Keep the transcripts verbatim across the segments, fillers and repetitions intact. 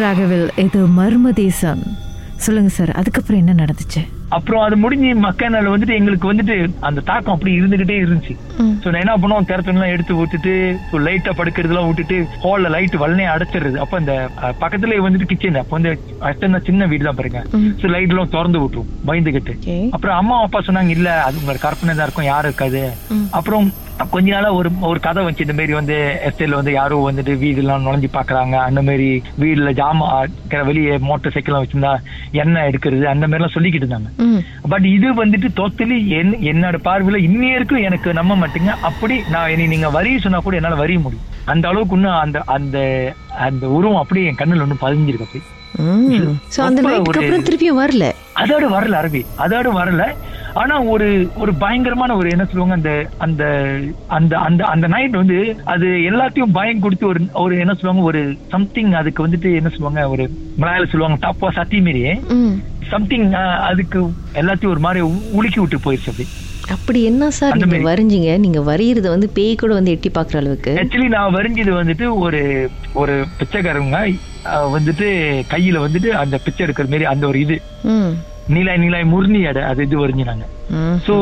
ராகவில், இது மர்ம தேசம். சொல்லுங்க சார், அதுக்கப்புறம் என்ன நடந்துச்சு? அப்புறம் அது முடிஞ்சு மக்கானால வந்துட்டு எங்களுக்கு வந்துட்டு அந்த தாக்கம் அப்படி இருந்துகிட்டே இருந்துச்சு. சோ நான் என்ன பண்ணுவோம், திறத்தெல்லாம் எடுத்து ஊத்துட்டு லைட்டா படுக்கிறதுலாம் விட்டுட்டு ஹால்ல லைட் வல்லையே அடைச்சிருது. அப்ப அந்த பக்கத்துல வந்துட்டு கிச்சன், அப்ப வந்து அத்தனை சின்ன வீடு தான் பாருங்க, லைட் எல்லாம் திறந்து விட்டுரும் பயந்துகிட்டு. அப்புறம் அம்மா அப்பா சொன்னாங்க, இல்ல அது உங்க கற்பனை தான் இருக்கும், யாரும் இருக்காது. அப்புறம் கொஞ்ச நாளா ஒரு ஒரு கதை வச்சு, இந்த மாதிரி வந்து எஸ்டேட்ல வந்து யாரோ வந்துட்டு வீடு எல்லாம் நுழைஞ்சு பாக்குறாங்க, அந்த மாதிரி வீடுல ஜாமா வெளியே மோட்டார் சைக்கிள் எல்லாம் வச்சிருந்தா எண்ணெய் எடுக்கிறது, அந்த மாதிரி எல்லாம் சொல்லிக்கிட்டு இருந்தாங்க. பட் இது வந்துட்டு தோத்தலி என் என்னோட பார்வையில இன்னும் இருக்கும், எனக்கு நம்ப மாட்டீங்க. அப்படி நான் இனி நீங்க வரி சொன்னா கூட என்னால வரிய முடியும், அந்த அளவுக்கு இன்னும் அந்த அந்த அந்த உருவம் அப்படியே என் கண்ணில் ஒன்றும் பதிஞ்சிருக்கு. அப்படி வரல, அதோட வரல அரபி, அதோட வரல. ஆனா ஒரு ஒரு பயங்கரமான ஒரு என்ன சொல்லுவாங்க, அந்த அந்த அந்த அந்த அந்த நைட் வந்து அது எல்லாத்தையும் பயம் கொடுத்து ஒரு ஒரு என்ன சொல்லுவாங்க, ஒரு சம்திங் அதுக்கு வந்துட்டு என்ன சொல்லுவாங்க, ஒரு மலையாள சொல்லுவாங்க தப்பா சத்தி மீறி சம்திங், அதுக்கு எல்லாத்தையும் ஒரு மாதிரி உலுக்கி விட்டு போயிருச்சு. அப்படி அப்படி என்ன சார் நீங்க வரைஞ்சீங்க? நீங்க வரையிறது வந்து பேய் கூட வந்து எட்டி பாக்குற அளவுக்கு? ஆக்சுவலி நான் வரைஞ்சது வந்துட்டு ஒரு ஒரு பிச்சைக்காரங்க வந்துட்டு கையில வந்துட்டு அந்த பிச்சை எடுக்கிற மாதிரி அந்த ஒரு இது நீலாய் நீலாய் முர்ணி அடை அது இது வரைஞ்சினாங்க. சோ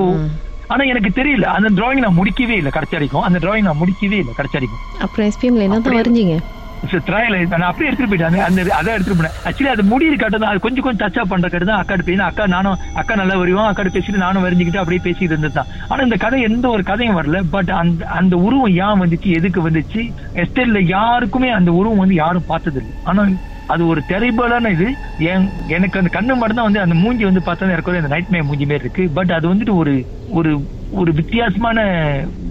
ஆனா எனக்கு தெரியல, அந்த டிராயிங் நான் முடிக்கவே இல்லை கடைச்சடிக்கும், அந்த டிராயிங் நான் முடிக்கவே இல்லை கடைச்சடிக்கும். அப்புறம் எஸ்பிஎம்ல என்னதான் வரைஞ்சீங்க? அப்படியே எடுத்துட்டு போயிட்டாங்க, அந்த அதான் எடுத்துட்டு போனேன். ஆக்சுவலி அது முடியிற கட்டம் தான், அது கொஞ்சம் கொஞ்சம் டச் அப் பண்ற கட்டம் தான். அக்கா போய் அக்கா நானும் அக்கா நல்லா வருவோம், அக்கா பேசிட்டு நானும் வரைஞ்சிக்கிட்டு அப்படியே பேசிட்டு இருந்ததுதான். ஆனா இந்த கதை எந்த ஒரு கதையும் வரல. பட் அந்த அந்த உருவம் ஏன் வந்துச்சு, எதுக்கு வந்துச்சு, எஸ்டேட்ல யாருக்குமே அந்த உருவம் வந்து யாரும் பார்த்தது இல்லை. ஆனா அது ஒரு டெரிபிளான இது, எனக்கு அந்த கண்ணு மட்டும் தான் வந்து அந்த மூஞ்சி வந்து பார்த்தா எனக்கு அந்த நைட் மே மூஞ்சி மாரி இருக்கு. பட் அது வந்துட்டு ஒரு ஒரு ஒரு வித்தியாசமான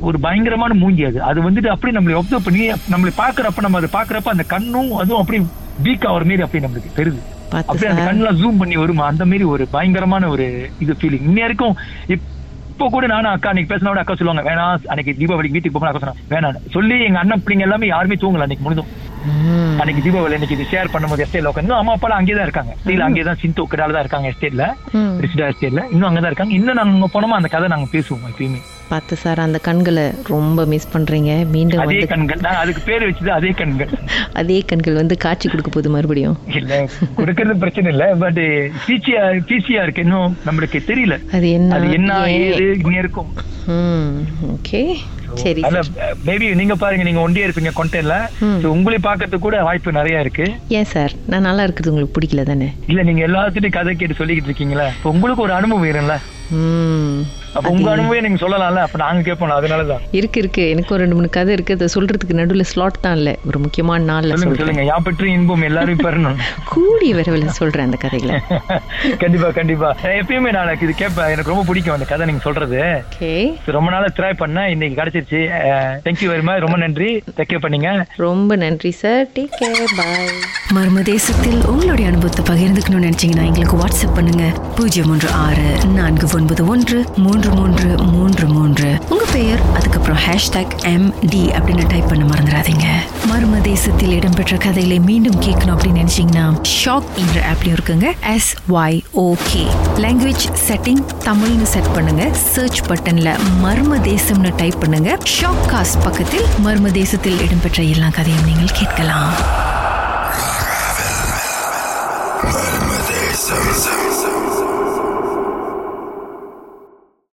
ஒரு பயங்கரமான மூஞ்சி அது. அது வந்துட்டு அப்படி நம்மளை அப்சர்வ் பண்ணி நம்மளை பாக்குறப்ப, நம்ம அதை பாக்குறப்ப அந்த கண்ணும் அதுவும் அப்படி வீக் ஆகிற மாரி அப்படி நம்மளுக்கு தெரியுது. அப்படி அந்த கண்ணெல்லாம் ஜூம் பண்ணி வருமா, அந்த மாதிரி ஒரு பயங்கரமான ஒரு இது ஃபீலிங் இன்னும் இருக்கும். இப்போ கூட நானும் அக்கா அன்னைக்கு பேசினா கூட அக்கா சொல்லுவாங்க, வேணா அன்னைக்கு தீபாவளிக்கு வீட்டுக்கு போகணும் அக்கா சொன்னாங்க வேணாம் சொல்லி. எங்க அண்ணன் பிள்ளைங்க எல்லாமே யாருமே தூங்கல அன்னைக்கு முடிஞ்சோம். அன்னைக்கு தீபாவளி அன்னைக்கு இது ஷேர் பண்ணும்போது எஸ்டேட்ல உட்காந்து அம்மா அப்பா அங்கேதான் இருக்காங்க, அங்கேதான் சிந்து ஒக்கடால தான் இருக்காங்க எஸ்டேட்ல, ரிஷிடா எஸ்டேட்ல இன்னும் அங்கதான் இருக்காங்க. இன்னும் நாங்க போனோமா அந்த கதை நாங்க பேசுவோம் எப்பயுமே. பார்த்து சார், அந்த கண்களை ரொம்ப மிஸ் பண்றீங்க. மீண்டும் அதே கண்கள், நான் அதுக்கு பேர் வச்சது அதே கண்கள். அதே கண்கள் வந்து காட்சி கொடுக்க போது மறுபடியும் இல்ல கொடுக்கறது பிரச்சனை இல்ல, பட் பீச்சியா பீச்சியா இருக்கு, இன்னும் நம்மளுக்கு தெரியல அது என்ன என்ன ஏது இங்க இருக்கும். ஓகே சரி, மேபி நீங்க பாருங்க, நீங்க ஒண்டே இருப்பீங்க கண்டென்ட்ல, சோ உங்களை பார்க்கிறது கூட வாய்ப்பு நிறைய இருக்கு. ஏன் சார், நான் நல்லா இருக்குது உங்களுக்கு பிடிக்கல தானே? இல்ல நீங்க எல்லாத்துட்டையும் கதை கேட்டு சொல்லிக்கிட்டு இருக்கீங்களா, உங்களுக்கு ஒரு அனுபவம் இருக்குல்ல, அப்ப உங்க அனுபவம் நீங்க சொல்லலாம்ல, அப்ப நாங்க கேட்போம். அதனாலதான் இருக்கு இருக்கு எனக்கு ஒரு ரெண்டு மூணு கதை இருக்கு, அதை சொல்றதுக்கு நடுவுல ஸ்லாட் தான் இல்ல, ஒரு முக்கியமான நாள்ல சொல்லுங்க. யா பற்றி இன்பம் எல்லாரும் பெறணும், கூடி வரவில்லை சொல்றேன் அந்த கதைகளை. கண்டிப்பா கண்டிப்பா எப்பயுமே நான் இது கேட்பேன், எனக்கு ரொம்ப பிடிக்கும் அந்த கதை நீங்க சொல்றது. ரொம்ப நாளா ட்ரை பண்ண, இன்னைக்கு கிடைச்சிருச்சு. தேங்க்யூ வெரி மச், ரொம்ப நன்றி, டேக் கேர் பண்ணுங்க. ரொம்ப நன்றி சார், டேக் கேர், பாய். மர்ம தேசத்தில் உங்களுடைய அனுபவத்தை பகிர்ந்துக்கணும்னு நினைச்சீங்கன்னா எங்களுக்கு வாட்ஸ்அப் பண்ணுங்க பூஜ்ஜியம் ஒன்று ஆறு நான்கு ஒன்பது ஒன்று மூன்று மூன்று மூன்று. உங்க பெயர் அதுக்கப்புறம் ஹேஷ்டாக் எம் டி அப்படின்னு டைப் பண்ண மறந்துடாதீங்க. மர்ம தேசத்தில் இடம்பெற்ற கதையில மீண்டும் கேட்கணும் அப்படின்னு நினைச்சீங்கன்னா ஷாக் என்ற ஆப்லயும் இருக்குங்க. S Y okay language setting தமிழ்னு செட் பண்ணுங்க, சர்ச் பட்டன்ல மர்ம தேசம்னு டைப் பண்ணுங்க. ஷாக் காஸ்ட் பக்கத்தில் மர்ம தேசத்தில் இடம்பெற்ற எல்லா கதையும் நீங்கள் கேட்கலாம்.